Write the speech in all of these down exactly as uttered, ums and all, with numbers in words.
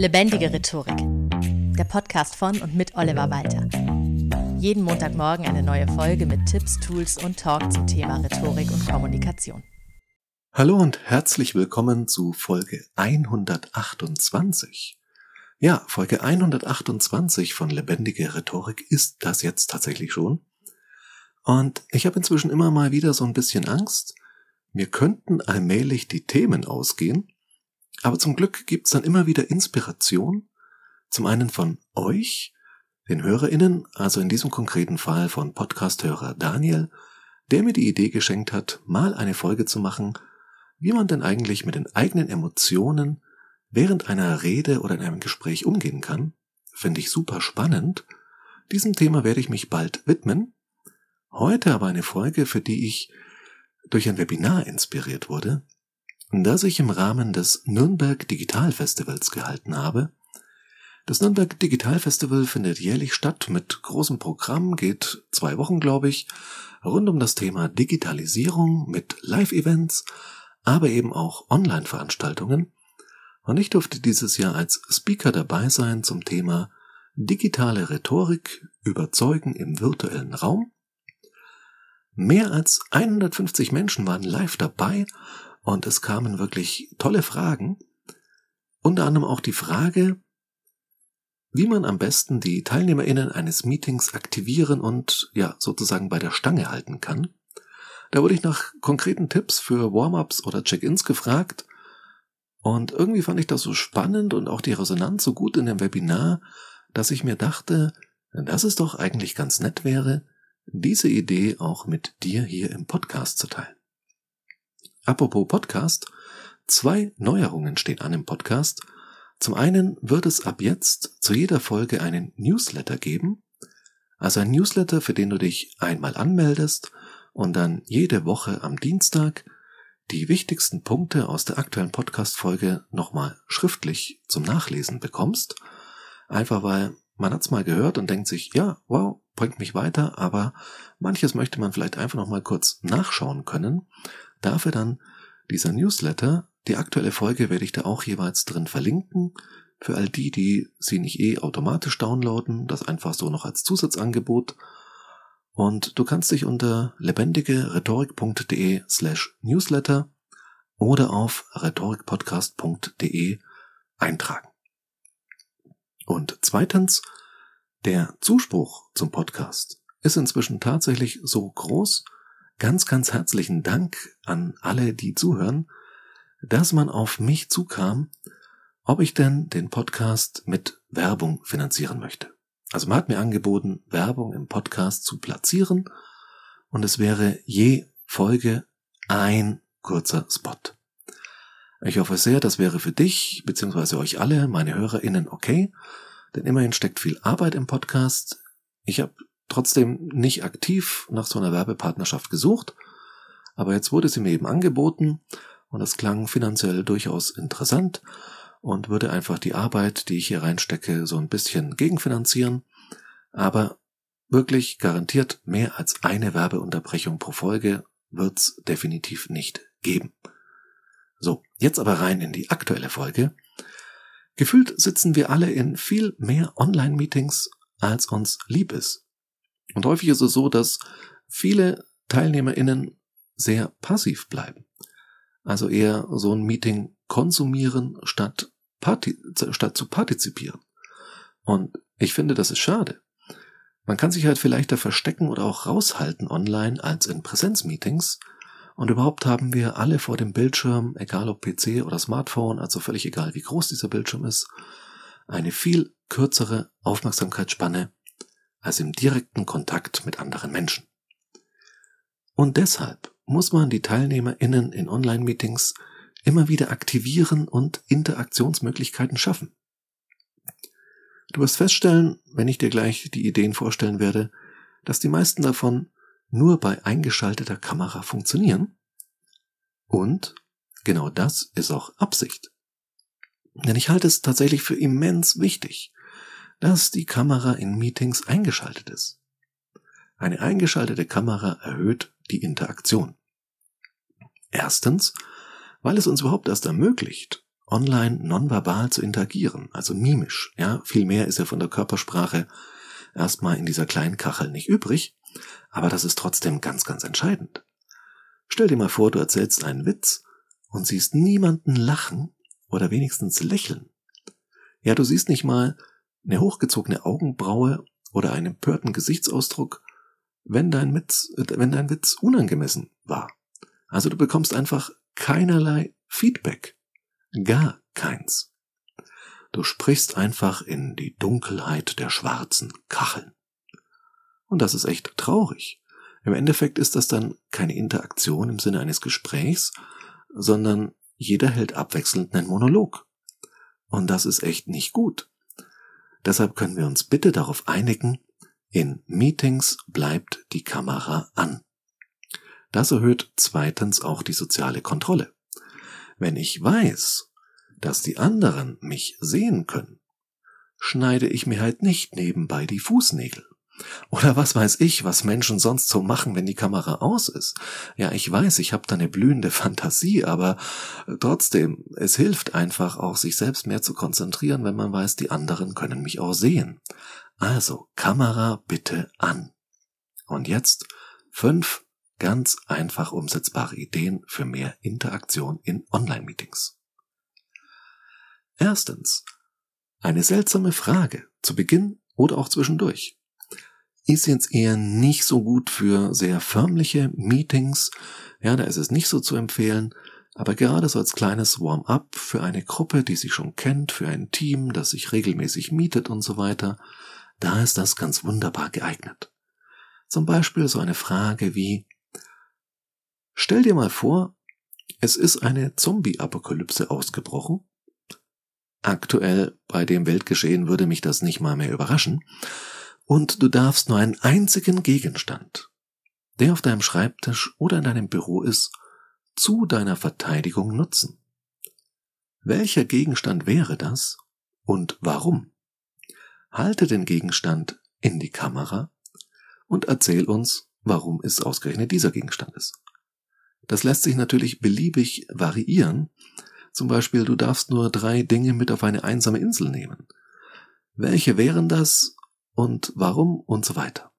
Lebendige Rhetorik, der Podcast von und mit Oliver Walter. Jeden Montagmorgen eine neue Folge mit Tipps, Tools und Talk zum Thema Rhetorik und Kommunikation. Hallo und herzlich willkommen zu Folge hundertachtundzwanzig. Ja, Folge hundertachtundzwanzig von Lebendige Rhetorik ist das jetzt tatsächlich schon. Und ich habe inzwischen immer mal wieder so ein bisschen Angst, mir könnten allmählich die Themen ausgehen, aber zum Glück gibt's dann immer wieder Inspiration, zum einen von euch, den HörerInnen, also in diesem konkreten Fall von Podcast-Hörer Daniel, der mir die Idee geschenkt hat, mal eine Folge zu machen, wie man denn eigentlich mit den eigenen Emotionen während einer Rede oder in einem Gespräch umgehen kann. Finde ich super spannend. Diesem Thema werde ich mich bald widmen. Heute aber eine Folge, für die ich durch ein Webinar inspiriert wurde, das ich im Rahmen des Nürnberg Digital Festivals gehalten habe. Das Nürnberg Digital Festival findet jährlich statt mit großem Programm, geht zwei Wochen, glaube ich, rund um das Thema Digitalisierung mit Live-Events, aber eben auch Online-Veranstaltungen. Und ich durfte dieses Jahr als Speaker dabei sein zum Thema digitale Rhetorik, Überzeugen im virtuellen Raum. Mehr als hundertfünfzig Menschen waren live dabei und es kamen wirklich tolle Fragen. Unter anderem auch die Frage, wie man am besten die TeilnehmerInnen eines Meetings aktivieren und ja sozusagen bei der Stange halten kann. Da wurde ich nach konkreten Tipps für Warm-ups oder Check-ins gefragt und irgendwie fand ich das so spannend und auch die Resonanz so gut in dem Webinar, dass ich mir dachte, dass es doch eigentlich ganz nett wäre, diese Idee auch mit dir hier im Podcast zu teilen. Apropos Podcast, zwei Neuerungen stehen an im Podcast. Zum einen wird es ab jetzt zu jeder Folge einen Newsletter geben, also ein Newsletter, für den du dich einmal anmeldest und dann jede Woche am Dienstag die wichtigsten Punkte aus der aktuellen Podcast-Folge nochmal schriftlich zum Nachlesen bekommst, einfach weil man hat's mal gehört und denkt sich, ja, wow, bringt mich weiter, aber manches möchte man vielleicht einfach noch mal kurz nachschauen können. Dafür dann dieser Newsletter. Die aktuelle Folge werde ich da auch jeweils drin verlinken. Für all die, die sie nicht eh automatisch downloaden, das einfach so noch als Zusatzangebot. Und du kannst dich unter lebendige-rhetorik.de slash Newsletter oder auf rhetorikpodcast punkt de eintragen. Und zweitens, der Zuspruch zum Podcast ist inzwischen tatsächlich so groß. Ganz, ganz herzlichen Dank an alle, die zuhören, dass man auf mich zukam, ob ich denn den Podcast mit Werbung finanzieren möchte. Also man hat mir angeboten, Werbung im Podcast zu platzieren und es wäre je Folge ein kurzer Spot. Ich hoffe sehr, das wäre für dich bzw. euch alle, meine HörerInnen, okay, denn immerhin steckt viel Arbeit im Podcast. Ich habe trotzdem nicht aktiv nach so einer Werbepartnerschaft gesucht, aber jetzt wurde sie mir eben angeboten und das klang finanziell durchaus interessant und würde einfach die Arbeit, die ich hier reinstecke, so ein bisschen gegenfinanzieren, aber wirklich garantiert mehr als eine Werbeunterbrechung pro Folge wird's definitiv nicht geben. So, jetzt aber rein in die aktuelle Folge. Gefühlt sitzen wir alle in viel mehr Online-Meetings, als uns lieb ist. Und häufig ist es so, dass viele TeilnehmerInnen sehr passiv bleiben. Also eher so ein Meeting konsumieren, statt, Parti- statt zu partizipieren. Und ich finde, das ist schade. Man kann sich halt vielleicht da verstecken oder auch raushalten online als in Präsenzmeetings. Und überhaupt haben wir alle vor dem Bildschirm, egal ob P C oder Smartphone, also völlig egal, wie groß dieser Bildschirm ist, eine viel kürzere Aufmerksamkeitsspanne als im direkten Kontakt mit anderen Menschen. Und deshalb muss man die TeilnehmerInnen in Online-Meetings immer wieder aktivieren und Interaktionsmöglichkeiten schaffen. Du wirst feststellen, wenn ich dir gleich die Ideen vorstellen werde, dass die meisten davon nur bei eingeschalteter Kamera funktionieren. Und genau das ist auch Absicht. Denn ich halte es tatsächlich für immens wichtig, dass die Kamera in Meetings eingeschaltet ist. Eine eingeschaltete Kamera erhöht die Interaktion. Erstens, weil es uns überhaupt erst ermöglicht, online nonverbal zu interagieren, also mimisch. Ja, viel mehr ist ja von der Körpersprache erstmal in dieser kleinen Kachel nicht übrig, aber das ist trotzdem ganz, ganz entscheidend. Stell dir mal vor, du erzählst einen Witz und siehst niemanden lachen oder wenigstens lächeln. Ja, du siehst nicht mal eine hochgezogene Augenbraue oder einen empörten Gesichtsausdruck, wenn dein Witz, wenn dein Witz unangemessen war. Also du bekommst einfach keinerlei Feedback. Gar keins. Du sprichst einfach in die Dunkelheit der schwarzen Kacheln. Und das ist echt traurig. Im Endeffekt ist das dann keine Interaktion im Sinne eines Gesprächs, sondern jeder hält abwechselnd einen Monolog. Und das ist echt nicht gut. Deshalb können wir uns bitte darauf einigen, in Meetings bleibt die Kamera an. Das erhöht zweitens auch die soziale Kontrolle. Wenn ich weiß, dass die anderen mich sehen können, schneide ich mir halt nicht nebenbei die Fußnägel. Oder was weiß ich, was Menschen sonst so machen, wenn die Kamera aus ist. Ja, ich weiß, ich habe da eine blühende Fantasie, aber trotzdem, es hilft einfach auch, sich selbst mehr zu konzentrieren, wenn man weiß, die anderen können mich auch sehen. Also, Kamera bitte an. Und jetzt fünf ganz einfach umsetzbare Ideen für mehr Interaktion in Online-Meetings. Erstens, eine seltsame Frage zu Beginn oder auch zwischendurch. Ist jetzt eher nicht so gut für sehr förmliche Meetings, ja, da ist es nicht so zu empfehlen, aber gerade so als kleines Warm-up für eine Gruppe, die sich schon kennt, für ein Team, das sich regelmäßig meetet und so weiter, da ist das ganz wunderbar geeignet. Zum Beispiel so eine Frage wie: Stell dir mal vor, es ist eine Zombie-Apokalypse ausgebrochen. Aktuell bei dem Weltgeschehen würde mich das nicht mal mehr überraschen. Und du darfst nur einen einzigen Gegenstand, der auf deinem Schreibtisch oder in deinem Büro ist, zu deiner Verteidigung nutzen. Welcher Gegenstand wäre das und warum? Halte den Gegenstand in die Kamera und erzähl uns, warum es ausgerechnet dieser Gegenstand ist. Das lässt sich natürlich beliebig variieren. Zum Beispiel, du darfst nur drei Dinge mit auf eine einsame Insel nehmen. Welche wären das und warum und so weiter.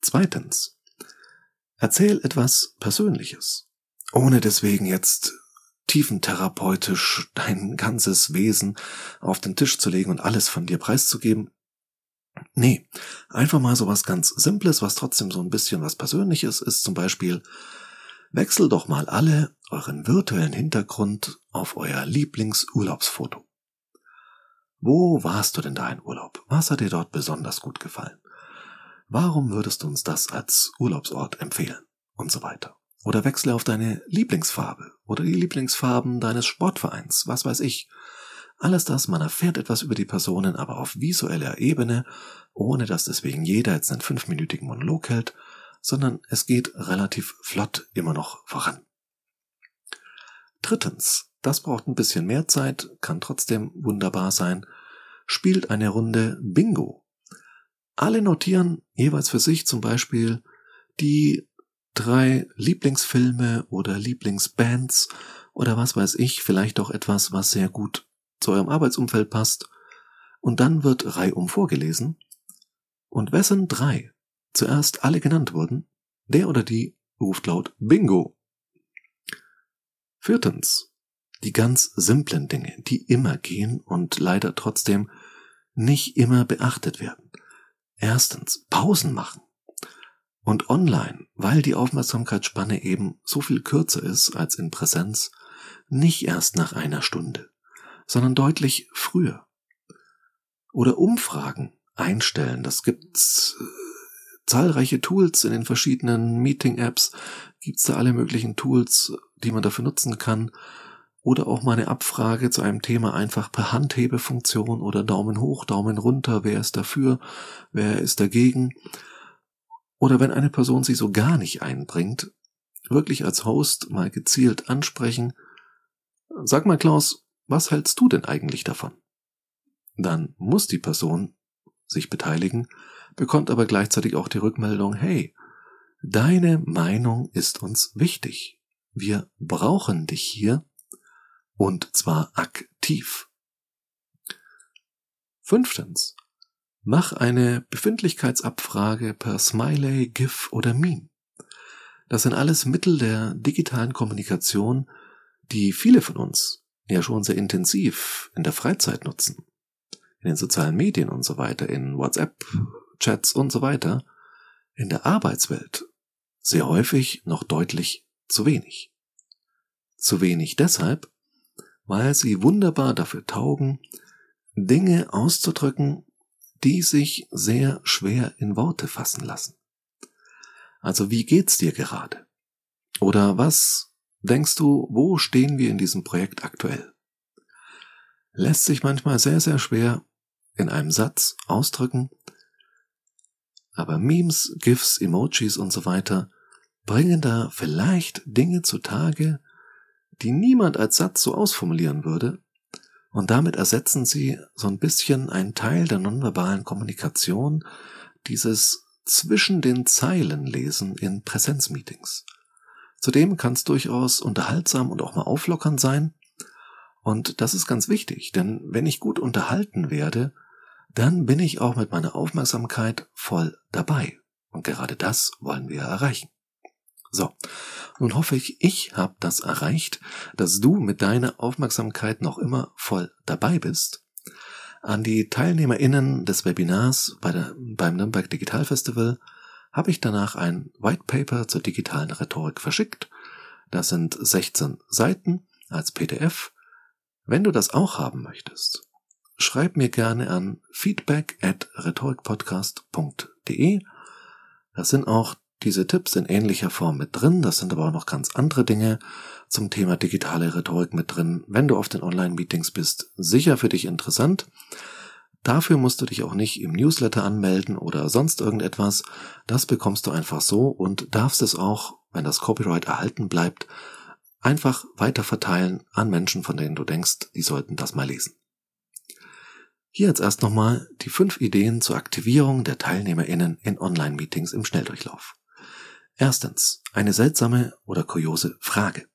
Zweitens, erzähl etwas Persönliches, ohne deswegen jetzt tiefentherapeutisch dein ganzes Wesen auf den Tisch zu legen und alles von dir preiszugeben. Nee, einfach mal so was ganz Simples, was trotzdem so ein bisschen was Persönliches ist, zum Beispiel: Wechsel doch mal alle euren virtuellen Hintergrund auf euer Lieblingsurlaubsfoto. Wo warst du denn da in Urlaub? Was hat dir dort besonders gut gefallen? Warum würdest du uns das als Urlaubsort empfehlen? Und so weiter. Oder wechsle auf deine Lieblingsfarbe oder die Lieblingsfarben deines Sportvereins, was weiß ich. Alles das, man erfährt etwas über die Personen, aber auf visueller Ebene, ohne dass deswegen jeder jetzt einen fünfminütigen Monolog hält, sondern es geht relativ flott immer noch voran. Drittens, das braucht ein bisschen mehr Zeit, kann trotzdem wunderbar sein, spielt eine Runde Bingo. Alle notieren jeweils für sich zum Beispiel die drei Lieblingsfilme oder Lieblingsbands oder was weiß ich, vielleicht auch etwas, was sehr gut zu eurem Arbeitsumfeld passt. Und dann wird reihum vorgelesen. Und wessen drei zuerst alle genannt wurden, der oder die ruft laut Bingo. Viertens, die ganz simplen Dinge, die immer gehen und leider trotzdem nicht immer beachtet werden. Erstens, Pausen machen. Und online, weil die Aufmerksamkeitsspanne eben so viel kürzer ist als in Präsenz, nicht erst nach einer Stunde, sondern deutlich früher. Oder Umfragen einstellen, das gibt's zahlreiche Tools in den verschiedenen Meeting-Apps, gibt's da alle möglichen Tools, die man dafür nutzen kann. Oder auch mal eine Abfrage zu einem Thema einfach per Handhebefunktion oder Daumen hoch, Daumen runter, wer ist dafür, wer ist dagegen. Oder wenn eine Person sich so gar nicht einbringt, wirklich als Host mal gezielt ansprechen: Sag mal, Klaus, was hältst du denn eigentlich davon? Dann muss die Person sich beteiligen, bekommt aber gleichzeitig auch die Rückmeldung: Hey, deine Meinung ist uns wichtig. Wir brauchen dich hier. und zwar aktiv. Fünftens. Mach eine Befindlichkeitsabfrage per Smiley, GIF oder Meme. Das sind alles Mittel der digitalen Kommunikation, die viele von uns ja schon sehr intensiv in der Freizeit nutzen. In den sozialen Medien und so weiter, in WhatsApp, Chats und so weiter. In der Arbeitswelt sehr häufig noch deutlich zu wenig. Zu wenig deshalb, weil sie wunderbar dafür taugen, Dinge auszudrücken, die sich sehr schwer in Worte fassen lassen. Also wie geht's dir gerade? Oder was denkst du, wo stehen wir in diesem Projekt aktuell? Lässt sich manchmal sehr, sehr schwer in einem Satz ausdrücken, aber Memes, GIFs, Emojis und so weiter bringen da vielleicht Dinge zutage, die niemand als Satz so ausformulieren würde, und damit ersetzen sie so ein bisschen einen Teil der nonverbalen Kommunikation, dieses zwischen den Zeilen lesen in Präsenzmeetings. Zudem kann es durchaus unterhaltsam und auch mal auflockernd sein. Und das ist ganz wichtig, denn wenn ich gut unterhalten werde, dann bin ich auch mit meiner Aufmerksamkeit voll dabei. Und gerade das wollen wir erreichen. So, nun hoffe ich, ich habe das erreicht, dass du mit deiner Aufmerksamkeit noch immer voll dabei bist. An die TeilnehmerInnen des Webinars bei der, beim Nürnberg Digital Festival habe ich danach ein White Paper zur digitalen Rhetorik verschickt. Das sind sechzehn Seiten als P D F. Wenn du das auch haben möchtest, schreib mir gerne an feedback at rhetorikpodcast punkt de. Das sind auch diese Tipps in ähnlicher Form mit drin, das sind aber auch noch ganz andere Dinge zum Thema digitale Rhetorik mit drin. Wenn du auf den Online-Meetings bist, sicher für dich interessant. Dafür musst du dich auch nicht im Newsletter anmelden oder sonst irgendetwas. Das bekommst du einfach so und darfst es auch, wenn das Copyright erhalten bleibt, einfach weiter verteilen an Menschen, von denen du denkst, die sollten das mal lesen. Hier jetzt erst nochmal die fünf Ideen zur Aktivierung der TeilnehmerInnen in Online-Meetings im Schnelldurchlauf. Erstens, eine seltsame oder kuriose Frage.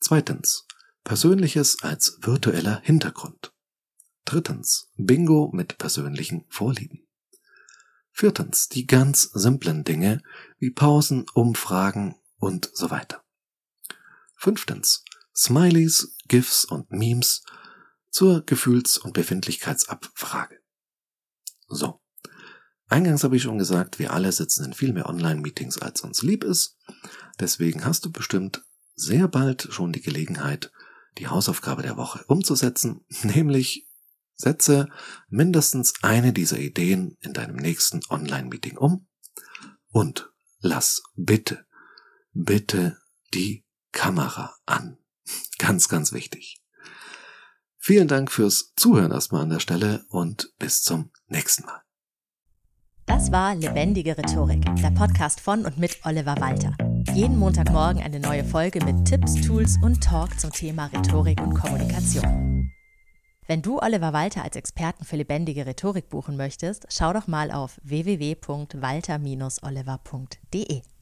Zweitens, Persönliches als virtueller Hintergrund. Drittens, Bingo mit persönlichen Vorlieben. Viertens, die ganz simplen Dinge wie Pausen, Umfragen und so weiter. Fünftens, Smileys, GIFs und Memes zur Gefühls- und Befindlichkeitsabfrage. So. Eingangs habe ich schon gesagt, wir alle sitzen in viel mehr Online-Meetings, als uns lieb ist. Deswegen hast du bestimmt sehr bald schon die Gelegenheit, die Hausaufgabe der Woche umzusetzen, nämlich setze mindestens eine dieser Ideen in deinem nächsten Online-Meeting um und lass bitte, bitte die Kamera an. Ganz, ganz wichtig. Vielen Dank fürs Zuhören erstmal an der Stelle und bis zum nächsten Mal. Das war Lebendige Rhetorik, der Podcast von und mit Oliver Walter. Jeden Montagmorgen eine neue Folge mit Tipps, Tools und Talk zum Thema Rhetorik und Kommunikation. Wenn du Oliver Walter als Experten für lebendige Rhetorik buchen möchtest, schau doch mal auf w w w punkt walter dash oliver punkt de.